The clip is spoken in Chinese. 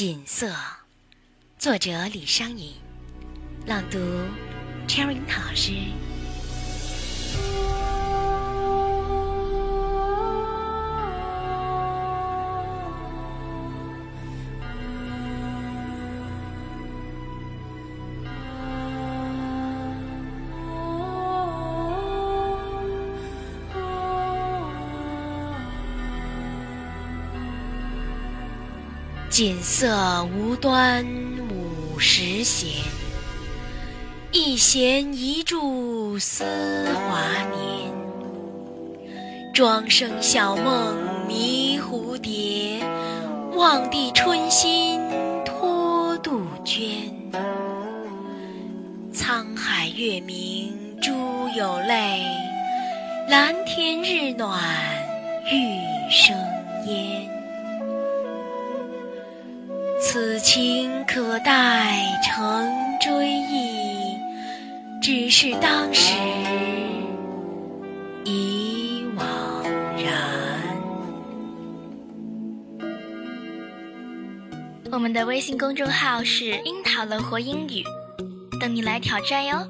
锦瑟，作者李商隐，朗读 Cherry 老师。锦瑟无端五十弦，一弦一柱思华年。庄生晓梦迷蝴蝶，望帝春心托杜鹃。沧海月明珠有泪，蓝天日暖玉生烟。此情可待成追忆，只是当时已惘然。我们的微信公众号是樱桃乐活英语，等你来挑战哟。